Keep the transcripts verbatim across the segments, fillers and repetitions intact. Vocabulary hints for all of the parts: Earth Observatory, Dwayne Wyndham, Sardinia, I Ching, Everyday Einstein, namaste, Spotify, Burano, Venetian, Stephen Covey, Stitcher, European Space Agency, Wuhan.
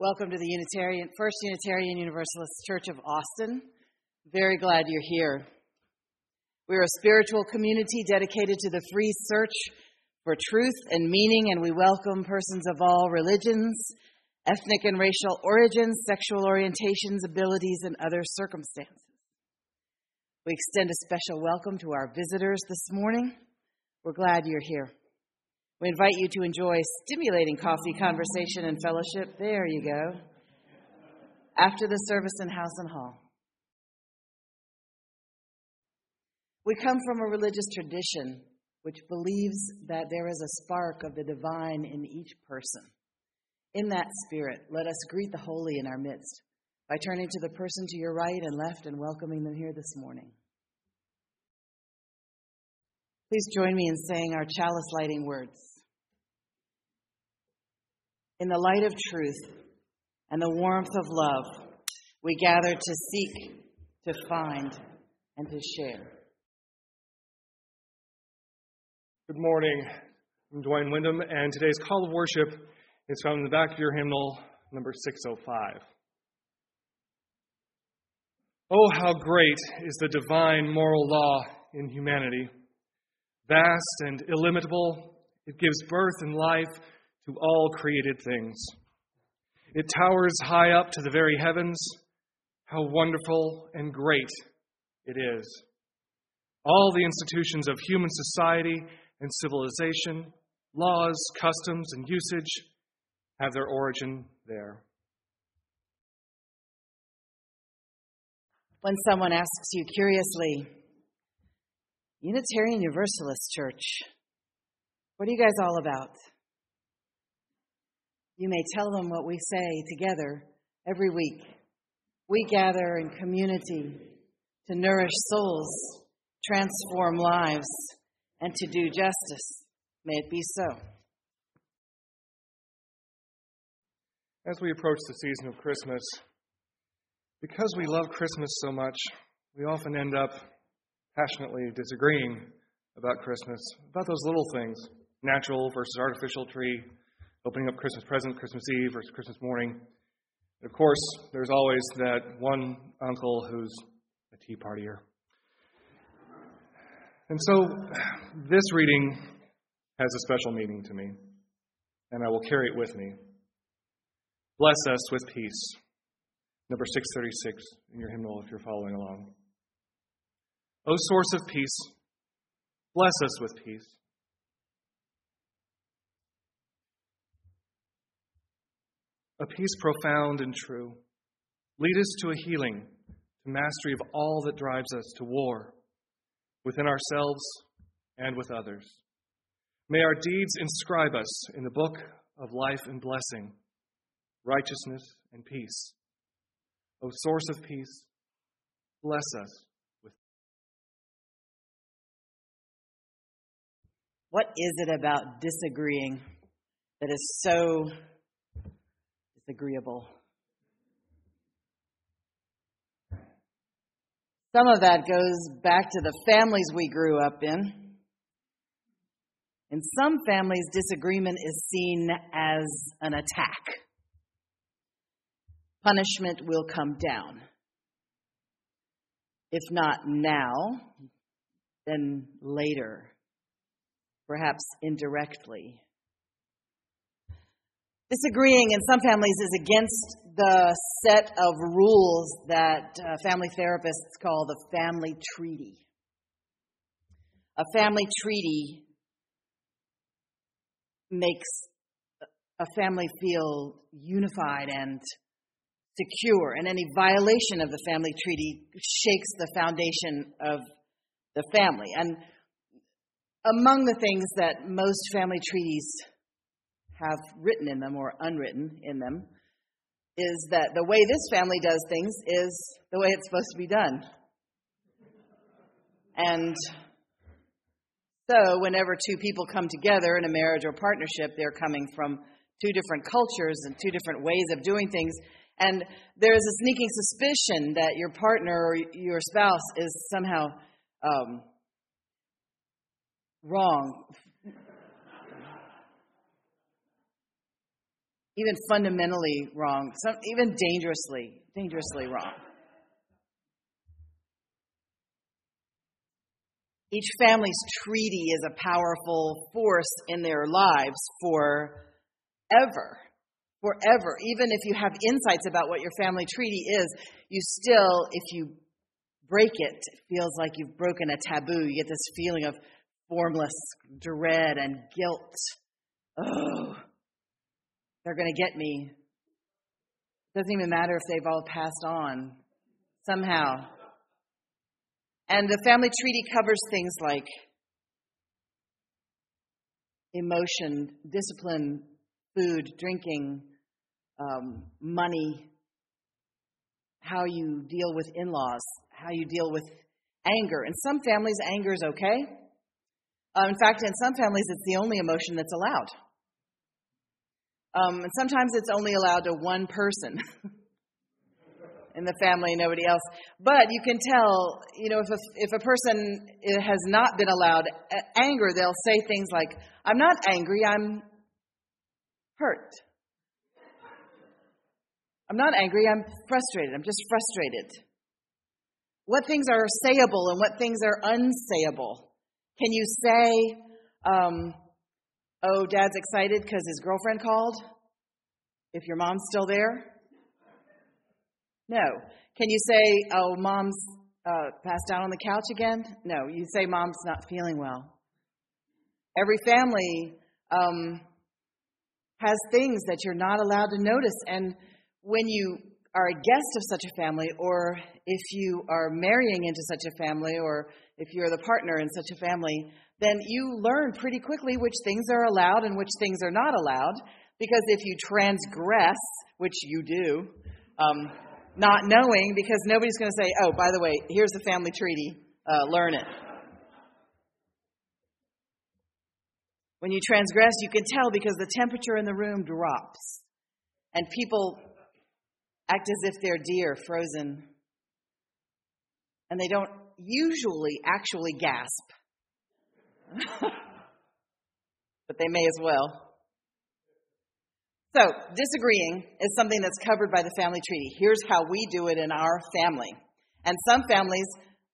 Welcome to the Unitarian, First Unitarian Universalist Church of Austin. Very glad you're here. We're a spiritual community dedicated to the free search for truth and meaning, and we welcome persons of all religions, ethnic and racial origins, sexual orientations, abilities, and other circumstances. We extend a special welcome to our visitors this morning. We're glad you're here. We invite you to enjoy stimulating coffee, conversation, and fellowship. There you go. After the service in House and Hall. We come from a religious tradition which believes that there is a spark of the divine in each person. In that spirit, let us greet the holy in our midst by turning to the person to your right and left and welcoming them here this morning. Please join me in saying our chalice lighting words. In the light of truth and the warmth of love, we gather to seek, to find, and to share. Good morning. I'm Dwayne Wyndham, and today's call of worship is found in the back of your hymnal, number six oh five. Oh, how great is the divine moral law in humanity! Vast and illimitable, it gives birth and life to all created things. It towers high up to the very heavens. How wonderful and great it is. All the institutions of human society and civilization, laws, customs, and usage have their origin there. When someone asks you curiously, Unitarian Universalist Church, what are you guys all about? You may tell them what we say together every week. We gather in community to nourish souls, transform lives, and to do justice. May it be so. As we approach the season of Christmas, because we love Christmas so much, we often end up passionately disagreeing about Christmas, about those little things, natural versus artificial tree, opening up Christmas presents, Christmas Eve versus Christmas morning. And of course, there's always that one uncle who's a tea partier. And so this reading has a special meaning to me, and I will carry it with me. Bless us with peace. Number six thirty-six in your hymnal if you're following along. O source of peace, bless us with peace. A peace profound and true. Lead us to a healing, to mastery of all that drives us to war, within ourselves and with others. May our deeds inscribe us in the book of life and blessing, righteousness and peace. O source of peace, bless us. What is it about disagreeing that is so disagreeable? Some of that goes back to the families we grew up in. In some families, disagreement is seen as an attack. Punishment will come down. If not now, then later. Perhaps indirectly. Disagreeing in some families is against the set of rules that uh, family therapists call the family treaty. A family treaty makes a family feel unified and secure, and any violation of the family treaty shakes the foundation of the family. And among the things that most family treaties have written in them or unwritten in them is that the way this family does things is the way it's supposed to be done. And so whenever two people come together in a marriage or partnership, they're coming from two different cultures and two different ways of doing things. And there is a sneaking suspicion that your partner or your spouse is somehow um, wrong, even fundamentally wrong, some, even dangerously, dangerously wrong. Each family's treaty is a powerful force in their lives forever, forever. Even if you have insights about what your family treaty is, you still, if you break it, it feels like you've broken a taboo. You get this feeling of formless dread and guilt. Oh, they're going to get me. It doesn't even matter if they've all passed on somehow. And the family treaty covers things like emotion, discipline, food, drinking, um, money, how you deal with in-laws, how you deal with anger. In some families, anger is okay. Um, in fact, in some families, it's the only emotion that's allowed. Um, and sometimes it's only allowed to one person. In the family, nobody else. But you can tell, you know, if a, if a person has not been allowed anger, they'll say things like, I'm not angry, I'm hurt. I'm not angry, I'm frustrated. I'm just frustrated. What things are sayable and what things are unsayable? Can you say, um, oh, Dad's excited because his girlfriend called, if your mom's still there? No. Can you say, oh, Mom's uh, passed out on the couch again? No. You say Mom's not feeling well. Every family um, has things that you're not allowed to notice. And when you are a guest of such a family, or if you are marrying into such a family, or if you're the partner in such a family, then you learn pretty quickly which things are allowed and which things are not allowed. Because if you transgress, which you do, um, not knowing, because nobody's going to say, oh, by the way, here's the family treaty, uh, learn it. When you transgress, you can tell because the temperature in the room drops and people act as if they're deer frozen, and they don't usually actually gasp, but they may as well. So, disagreeing is something that's covered by the family treaty. Here's how we do it in our family. And some families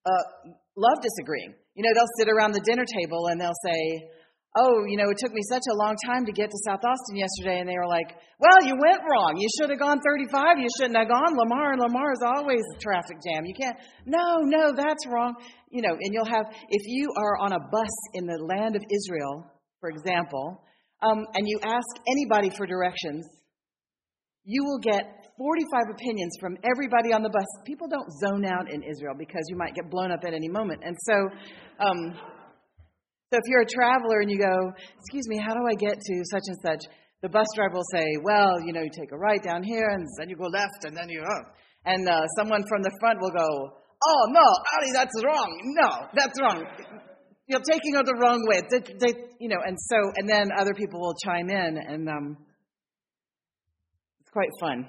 uh, love disagreeing. You know, they'll sit around the dinner table and they'll say, oh, you know, it took me such a long time to get to South Austin yesterday. And they were like, well, you went wrong. You should have gone thirty-five. You shouldn't have gone. Lamar and Lamar is always a traffic jam. You can't. No, no, that's wrong. You know, and you'll have, if you are on a bus in the land of Israel, for example, Um, and you ask anybody for directions, you will get forty-five opinions from everybody on the bus. People don't zone out in Israel because you might get blown up at any moment. And so, um, so if you're a traveler and you go, excuse me, how do I get to such and such? The bus driver will say, well, you know, you take a right down here and then you go left and then you up. And uh, someone from the front will go, oh, no, Ali, that's wrong. No, that's wrong. You're taking it the wrong way, they, they, you know, and so, and then other people will chime in, and um, it's quite fun.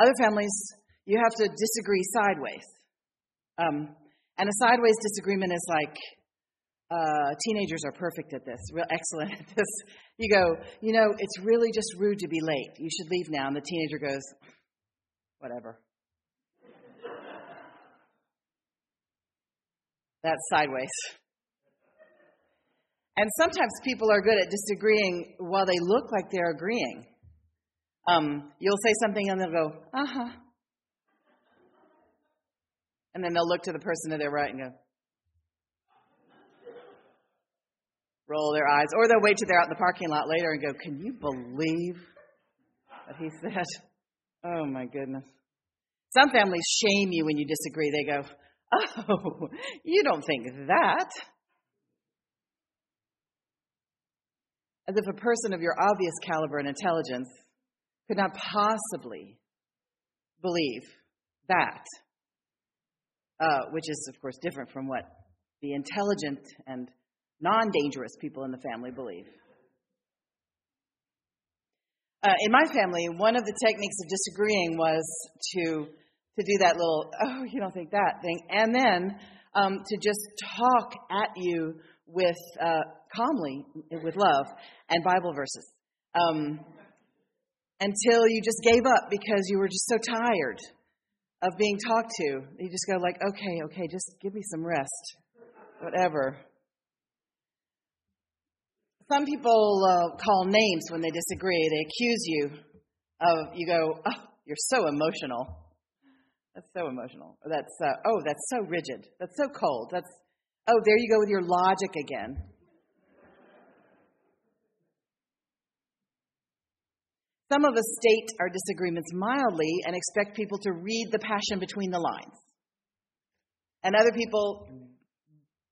Other families, you have to disagree sideways, um, and a sideways disagreement is like, uh, teenagers are perfect at this, real excellent at this. You go, you know, it's really just rude to be late. You should leave now, and the teenager goes, whatever. That's sideways. And sometimes people are good at disagreeing while they look like they're agreeing. Um, you'll say something and they'll go, uh-huh. And then they'll look to the person to their right and go, roll their eyes. Or they'll wait till they're out in the parking lot later and go, can you believe what he said? Oh, my goodness. Some families shame you when you disagree. They go, oh, you don't think that. As if a person of your obvious caliber and intelligence could not possibly believe that, uh, which is, of course, different from what the intelligent and non-dangerous people in the family believe. Uh, in my family, one of the techniques of disagreeing was to... to do that little, oh, you don't think that thing, and then um, to just talk at you with uh, calmly, with love, and Bible verses. um, until you just gave up because you were just so tired of being talked to. You just go like, okay, okay, just give me some rest, whatever. Some people uh, call names when they disagree. They accuse you of, you go, oh, you're so emotional. That's so emotional. Or that's, uh, oh, that's so rigid. That's so cold. That's, oh, there you go with your logic again. Some of us state our disagreements mildly and expect people to read the passion between the lines. And other people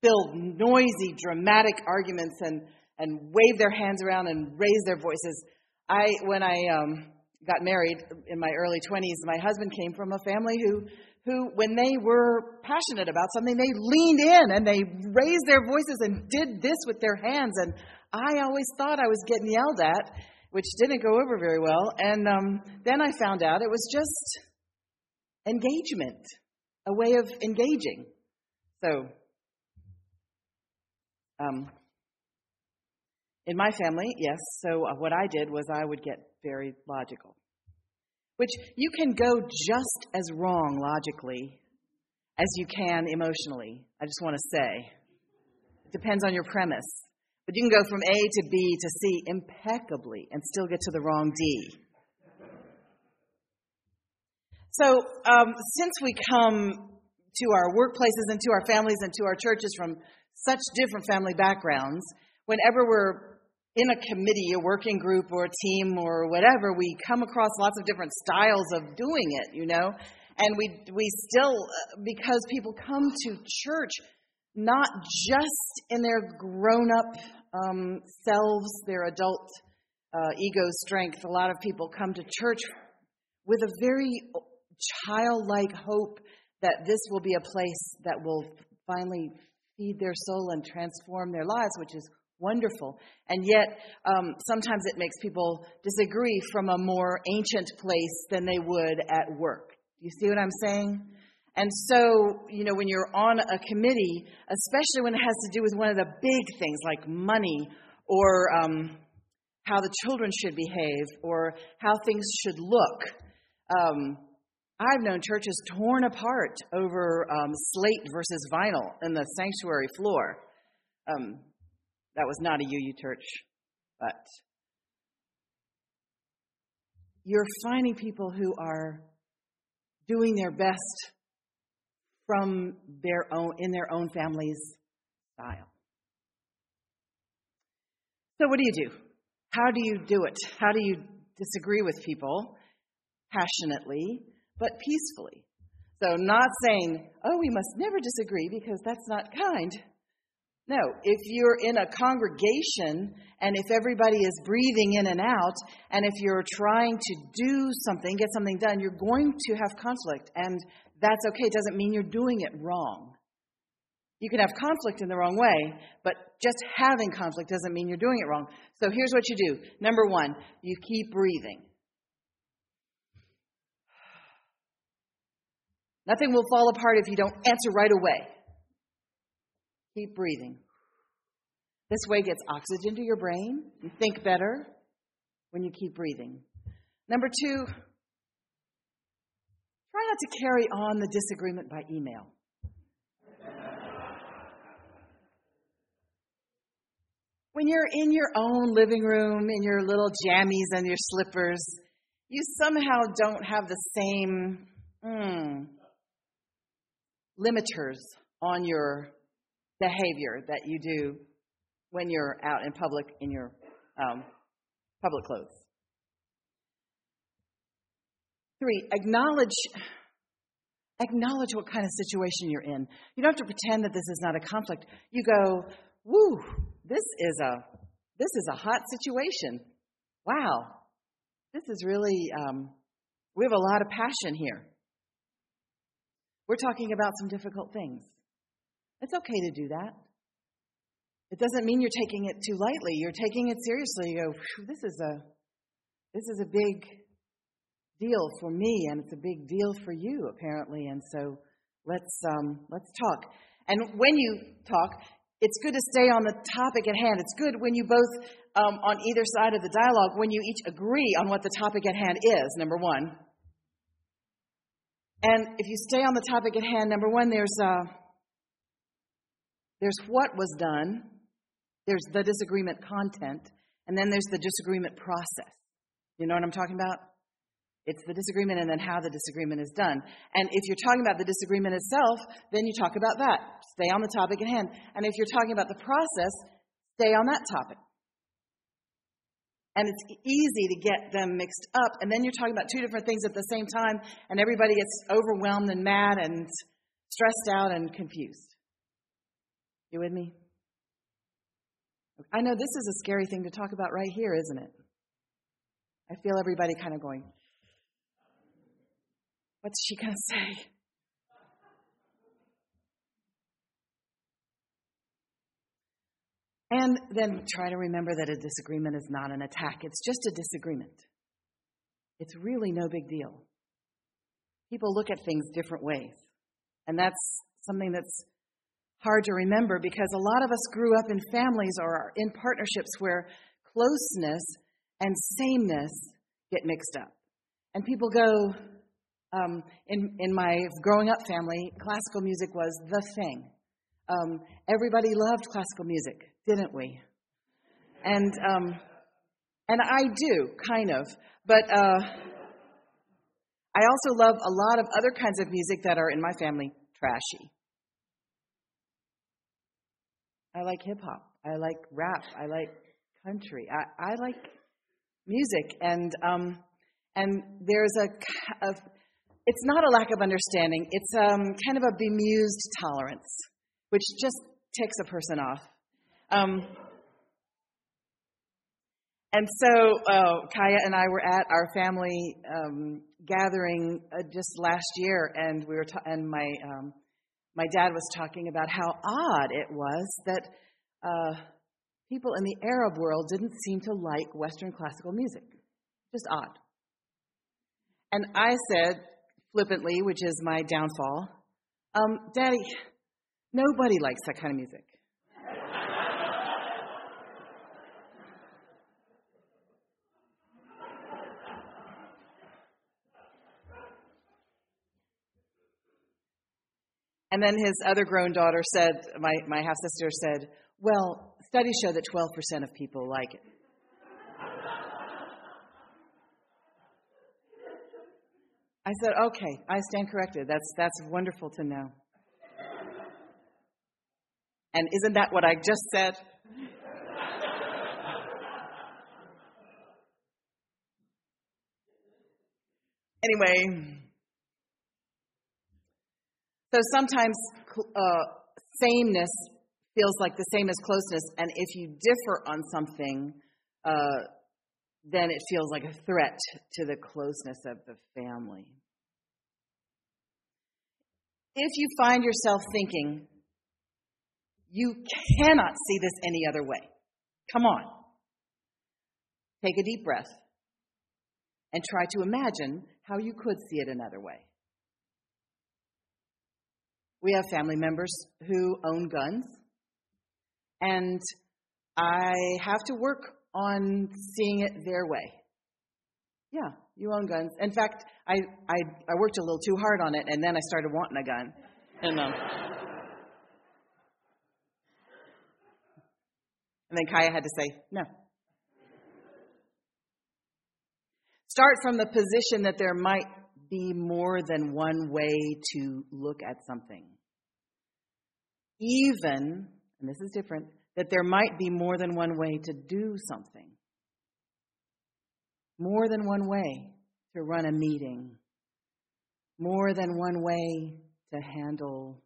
build noisy, dramatic arguments and, and wave their hands around and raise their voices. I, when I um, got married in my early twenties, my husband came from a family who, who, when they were passionate about something, they leaned in and they raised their voices and did this with their hands. And I always thought I was getting yelled at, which didn't go over very well. And um, then I found out it was just engagement, a way of engaging. So um, in my family, yes, so what I did was I would get very logical, which you can go just as wrong logically as you can emotionally, I just want to say. It depends on your premise. But you can go from A to B to C impeccably and still get to the wrong D. So um, since we come to our workplaces and to our families and to our churches from such different family backgrounds, whenever we're in a committee, a working group or a team or whatever, we come across lots of different styles of doing it, you know. And we we still, because people come to church not just in their grown-up um, selves, their adult uh, ego strength. A lot of people come to church with a very childlike hope that this will be a place that will finally feed their soul and transform their lives, which is wonderful. And yet, um, sometimes it makes people disagree from a more ancient place than they would at work. You see what I'm saying? And so, you know, when you're on a committee, especially when it has to do with one of the big things like money or um, how the children should behave or how things should look, um, I've known churches torn apart over um, slate versus vinyl in the sanctuary floor. Um, that was not a U U church, but you're finding people who are doing their best from their own, in their own family's style. So what do you do? How do you do it? How do you disagree with people passionately, but peacefully? So not saying, oh, we must never disagree because that's not kind. No, if you're in a congregation and if everybody is breathing in and out, and if you're trying to do something, get something done, you're going to have conflict. And that's okay. It doesn't mean you're doing it wrong. You can have conflict in the wrong way, but just having conflict doesn't mean you're doing it wrong. So here's what you do. Number one, you keep breathing. Nothing will fall apart if you don't answer right away. Keep breathing. This way gets oxygen to your brain. You think better when you keep breathing. Number two, try not to carry on the disagreement by email. When you're in your own living room, in your little jammies and your slippers, you somehow don't have the same mm, limiters on your behavior that you do when you're out in public in your um, public clothes. Three, acknowledge, acknowledge what kind of situation you're in. You don't have to pretend that this is not a conflict. You go, woo, this is a, this is a hot situation. Wow, this is really, um, we have a lot of passion here. We're talking about some difficult things. It's okay to do that. It doesn't mean you're taking it too lightly. You're taking it seriously. You go, this is a, this is a big deal for me, and it's a big deal for you apparently, and so let's um let's talk. And when you talk, it's good to stay on the topic at hand. It's good when you both um, on either side of the dialogue when you each agree on what the topic at hand is, number one. And if you stay on the topic at hand, number one, there's uh, there's what was done, there's the disagreement content, and then there's the disagreement process. You know what I'm talking about? It's the disagreement and then how the disagreement is done. And if you're talking about the disagreement itself, then you talk about that. Stay on the topic at hand. And if you're talking about the process, stay on that topic. And it's easy to get them mixed up. And then you're talking about two different things at the same time, and everybody gets overwhelmed and mad and stressed out and confused. You with me? I know this is a scary thing to talk about right here, isn't it? I feel everybody kind of going, what's she going to say? And then try to remember that a disagreement is not an attack. It's just a disagreement. It's really no big deal. People look at things different ways. And that's something that's hard to remember because a lot of us grew up in families or in partnerships where closeness and sameness get mixed up. And people go, um, in, in my growing up family, classical music was the thing. Um, everybody loved classical music, didn't we? And um, and I do, kind of. But uh, I also love a lot of other kinds of music that are, in my family, trashy. I like hip-hop. I like rap. I like country. I, I like music. And um, and there's a, a, it's not a lack of understanding. It's um, kind of a bemused tolerance, which just ticks a person off. Um, and so uh, Kaya and I were at our family um, gathering uh, just last year, and we were ta- and my um, my dad was talking about how odd it was that uh, people in the Arab world didn't seem to like Western classical music. Just odd. And I said flippantly, which is my downfall, um, Daddy, nobody likes that kind of music. And then his other grown daughter said, my, my half-sister said, well, studies show that twelve percent of people like it. I said, okay, I stand corrected. That's that's wonderful to know. And isn't that what I just said? Anyway, so sometimes uh, sameness feels like the same as closeness, and if you differ on something, uh, then it feels like a threat to the closeness of the family. If you find yourself thinking, you cannot see this any other way. Come on. Take a deep breath and try to imagine how you could see it another way. We have family members who own guns, and I have to work on seeing it their way. Yeah, you own guns. In fact, I I, I worked a little too hard on it, and then I started wanting a gun. And um, And then Kaya had to say, no. Start from the position that there might be more than one way to look at something. Even, and this is different, that there might be more than one way to do something. More than one way to run a meeting. More than one way to handle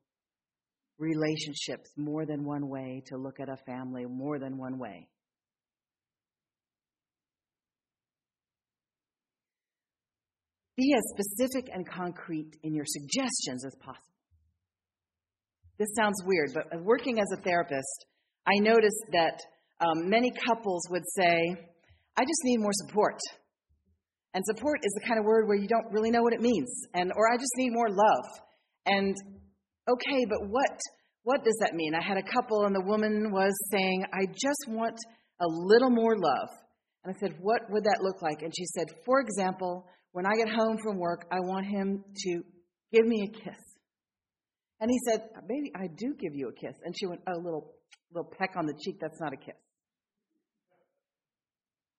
relationships, more than one way to look at a family, more than one way. Be as specific and concrete in your suggestions as possible. This sounds weird, but working as a therapist, I noticed that um, many couples would say, I just need more support. And support is the kind of word where you don't really know what it means. And or I just need more love. And okay, but what what does that mean? I had a couple and the woman was saying, I just want a little more love. And I said, what would that look like? And she said, for example, when I get home from work, I want him to give me a kiss. And he said, baby, I do give you a kiss. And she went, oh, little, little peck on the cheek, that's not a kiss.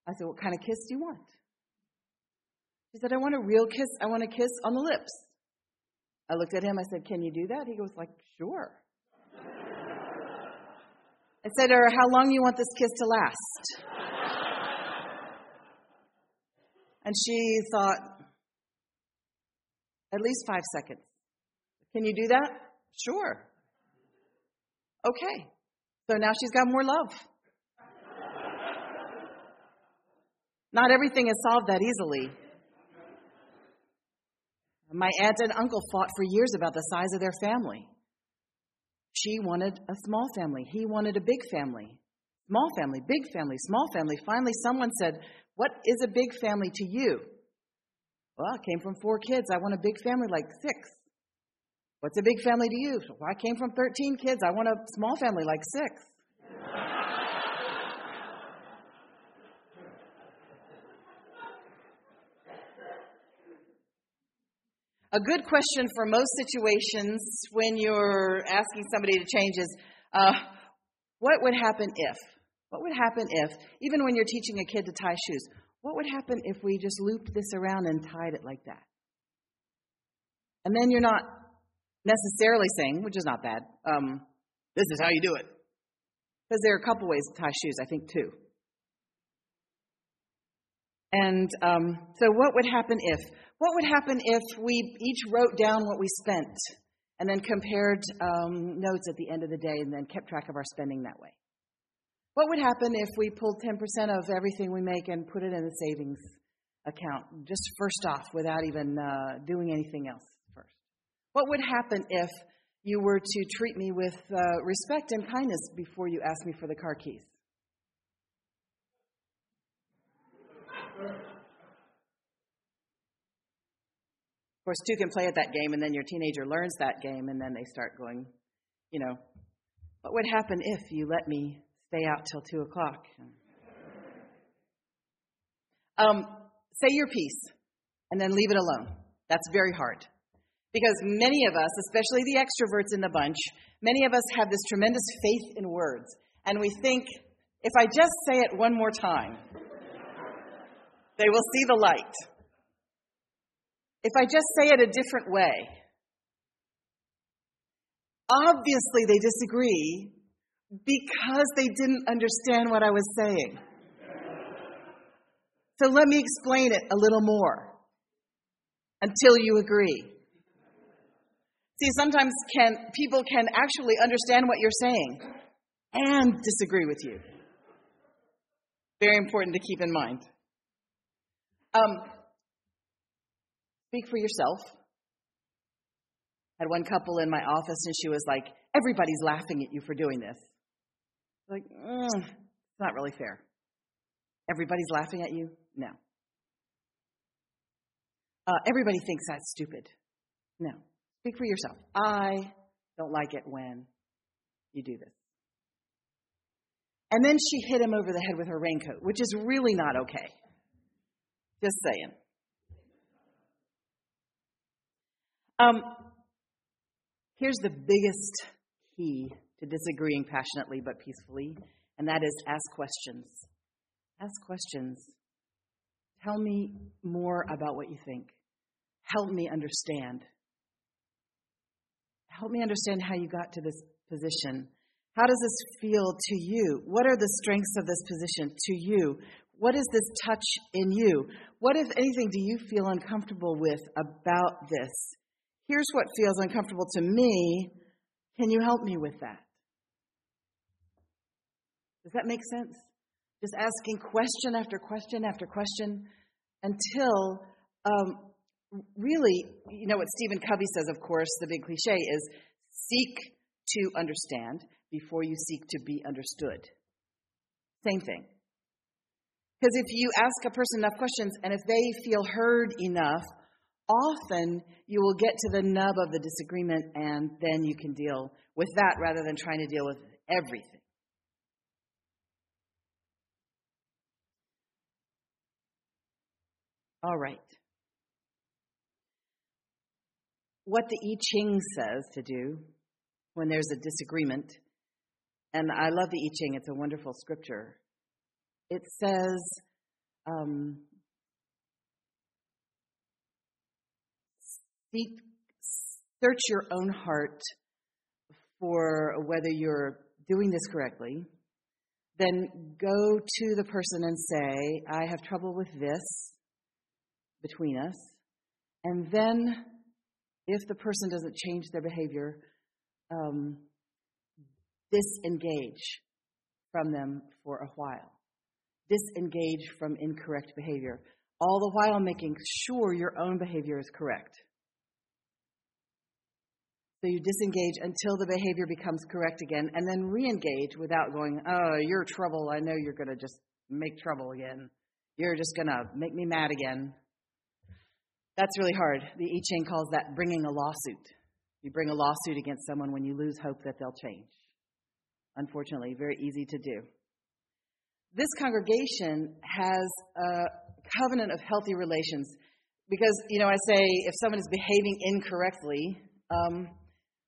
I said, what kind of kiss do you want? She said, I want a real kiss. I want a kiss on the lips. I looked at him. I said, can you do that? He goes like, sure. I said, or how long do you want this kiss to last? And she thought, at least five seconds. Can you do that? Sure. Okay. So now she's got more love. Not everything is solved that easily. My aunt and uncle fought for years about the size of their family. She wanted a small family. He wanted a big family. Small family, big family, small family. Finally, someone said, what is a big family to you? Well, I came from four kids. I want a big family like six. What's a big family to you? Well, I came from thirteen kids. I want a small family like six. A good question for most situations when you're asking somebody to change is, uh, what would happen if? What would happen if, even when you're teaching a kid to tie shoes, what would happen if we just looped this around and tied it like that? And then you're not necessarily saying, which is not bad, um, this is how you do it. Because there are a couple ways to tie shoes, I think, too. And um, so what would happen if? What would happen if we each wrote down what we spent and then compared um, notes at the end of the day and then kept track of our spending that way? What would happen if we pulled ten percent of everything we make and put it in the savings account, just first off, without even uh, doing anything else first? What would happen if you were to treat me with uh, respect and kindness before you asked me for the car keys? Of course, two can play at that game, and then your teenager learns that game, and then they start going, you know, what would happen if you let me stay out till two o'clock? Um, say your piece, and then leave it alone. That's very hard. Because many of us, especially the extroverts in the bunch, many of us have this tremendous faith in words. And we think, if I just say it one more time, they will see the light. If I just say it a different way, obviously they disagree because they didn't understand what I was saying. So let me explain it a little more until you agree. See, sometimes can people can actually understand what you're saying and disagree with you. Very important to keep in mind. Um, speak for yourself. I had one couple in my office, and she was like, everybody's laughing at you for doing this. Like, mm, it's not really fair. Everybody's laughing at you? No. Uh, everybody thinks that's stupid. No. Speak for yourself. I don't like it when you do this. And then she hit him over the head with her raincoat, which is really not okay. Just saying. Um, here's the biggest key to disagreeing passionately but peacefully, and that is ask questions. Ask questions. Tell me more about what you think. Help me understand. Help me understand how you got to this position. How does this feel to you? What are the strengths of this position to you? What is this touch in you? What, if anything, do you feel uncomfortable with about this? Here's what feels uncomfortable to me. Can you help me with that? Does that make sense? Just asking question after question after question until um, really, you know what Stephen Covey says, of course, the big cliche is seek to understand before you seek to be understood. Same thing. Because if you ask a person enough questions and if they feel heard enough, often you will get to the nub of the disagreement and then you can deal with that rather than trying to deal with everything. All right. What the I Ching says to do when there's a disagreement, and I love the I Ching, it's a wonderful scripture. It says, um, seek, search your own heart for whether you're doing this correctly. Then go to the person and say, I have trouble with this between us. And then if the person doesn't change their behavior, um, disengage from them for a while. Disengage from incorrect behavior, all the while making sure your own behavior is correct. So you disengage until the behavior becomes correct again, and then re-engage without going, oh, you're trouble. I know you're going to just make trouble again. You're just going to make me mad again. That's really hard. The I Ching calls that bringing a lawsuit. You bring a lawsuit against someone when you lose hope that they'll change. Unfortunately, very easy to do. This congregation has a covenant of healthy relations because, you know, I say if someone is behaving incorrectly, um,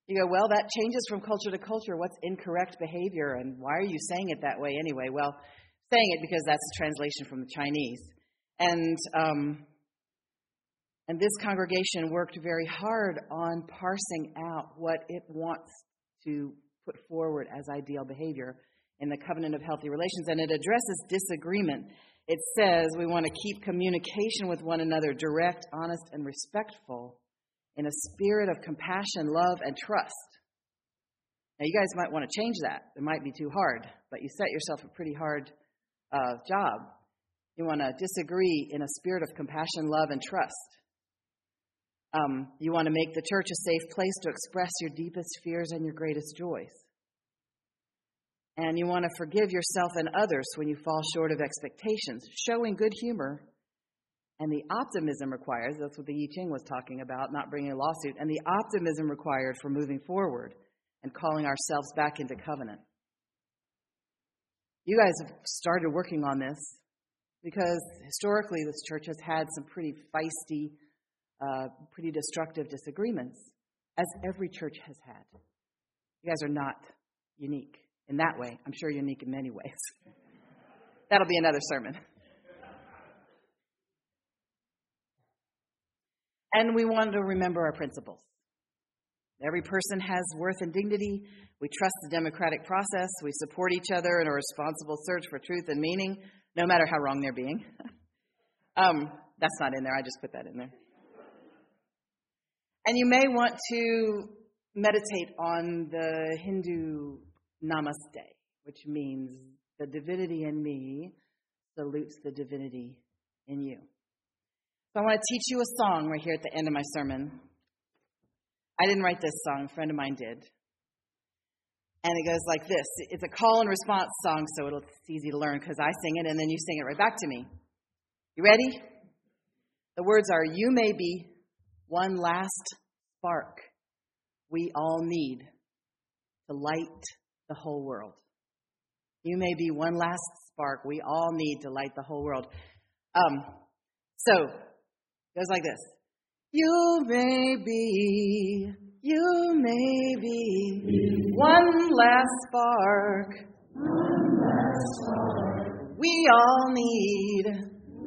you go, well, that changes from culture to culture. What's incorrect behavior, and why are you saying it that way anyway? Well, saying it because that's a translation from the Chinese. And um, and this congregation worked very hard on parsing out what it wants to put forward as ideal behavior in the covenant of healthy relations, and it addresses disagreement. It says we want to keep communication with one another direct, honest, and respectful in a spirit of compassion, love, and trust. Now, you guys might want to change that. It might be too hard, but you set yourself a pretty hard uh, job. You want to disagree in a spirit of compassion, love, and trust. Um, you want to make the church a safe place to express your deepest fears and your greatest joys. And you want to forgive yourself and others when you fall short of expectations, showing good humor and the optimism required. That's what the I Ching was talking about, not bringing a lawsuit. And the optimism required for moving forward and calling ourselves back into covenant. You guys have started working on this because historically this church has had some pretty feisty, uh, pretty destructive disagreements, as every church has had. You guys are not unique. In that way, I'm sure you're unique in many ways. That'll be another sermon. And we want to remember our principles. Every person has worth and dignity. We trust the democratic process. We support each other in a responsible search for truth and meaning, no matter how wrong they're being. um, that's not in there. I just put that in there. And you may want to meditate on the Hindu namaste, which means the divinity in me salutes the divinity in you. So I want to teach you a song right here at the end of my sermon. I didn't write this song. A friend of mine did. And it goes like this. It's a call and response song, so it'll, it's easy to learn because I sing it, and then you sing it right back to me. You ready? The words are, you may be one last spark we all need to light the whole world. You may be one last spark we all need to light the whole world. Um, so it goes like this. You may be, you may be one last spark, one last spark we all need,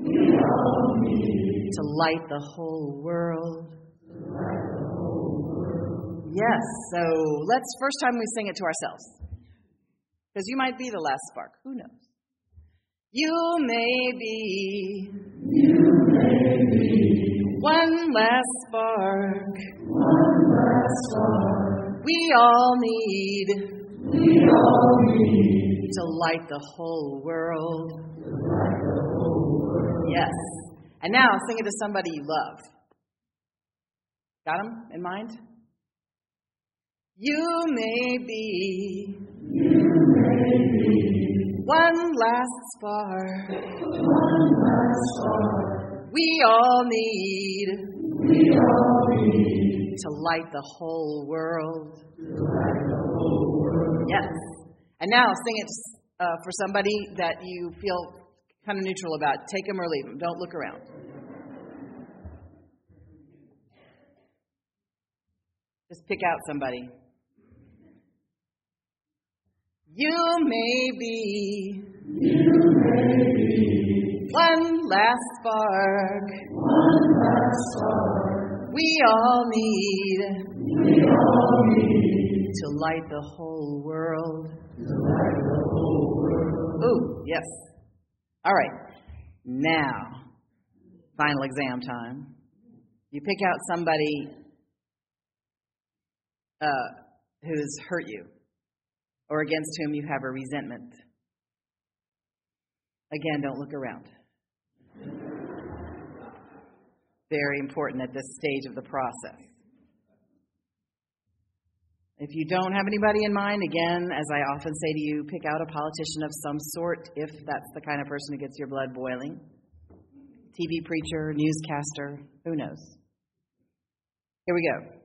we all need to light the whole world. To light the whole world. Yes, so let's first time we sing it to ourselves. Because you might be the last spark. Who knows? You may be, you may be one last spark, one last spark we all need, we all need to light the whole world. To light the whole world. Yes. And now sing it to somebody you love. Got him in mind? You may be, you may be one last spark, one last spark we all need, we all need to light the whole world. To light the whole world. Yes. And now sing it uh, for somebody that you feel kind of neutral about. Take them or leave them. Don't look around. Just pick out somebody. You may be, you may be one last spark, one last spark we all need, we all need to light the whole world. To light the whole world. Ooh, yes. All right. Now, final exam time. You pick out somebody uh, who's hurt you, or against whom you have a resentment. Again, don't look around. Very important at this stage of the process. If you don't have anybody in mind, again, as I often say to you, pick out a politician of some sort, if that's the kind of person who gets your blood boiling. T V preacher, newscaster, who knows? Here we go.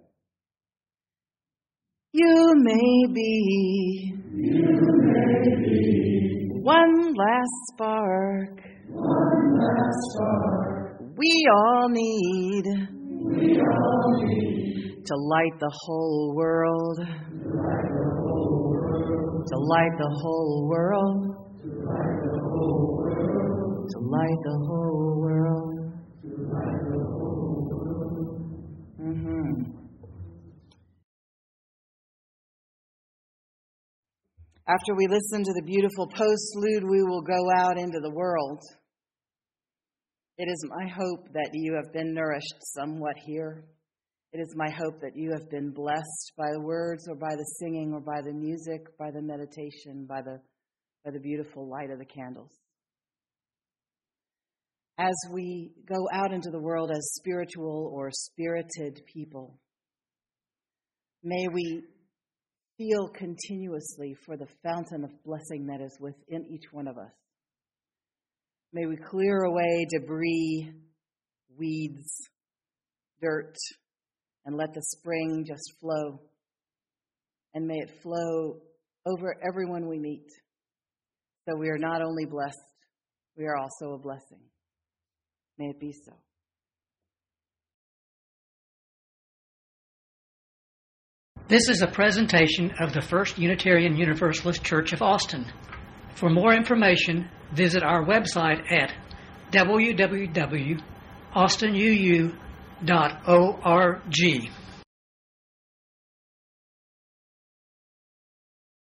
You may be, you may be one last spark, one last spark we all need, we all need to light the whole world, to light the whole world, to light the whole world, to light the whole world, to light the whole world, to light the whole world. Mm-hmm. After we listen to the beautiful postlude, we will go out into the world. It is my hope that you have been nourished somewhat here. It is my hope that you have been blessed by the words or by the singing or by the music, by the meditation, by the, by the beautiful light of the candles. As we go out into the world as spiritual or spirited people, may we feel continuously for the fountain of blessing that is within each one of us. May we clear away debris, weeds, dirt, and let the spring just flow. And may it flow over everyone we meet, so we are not only blessed, we are also a blessing. May it be so. This is a presentation of the First Unitarian Universalist Church of Austin. For more information, visit our website at w w w dot austin u u dot org.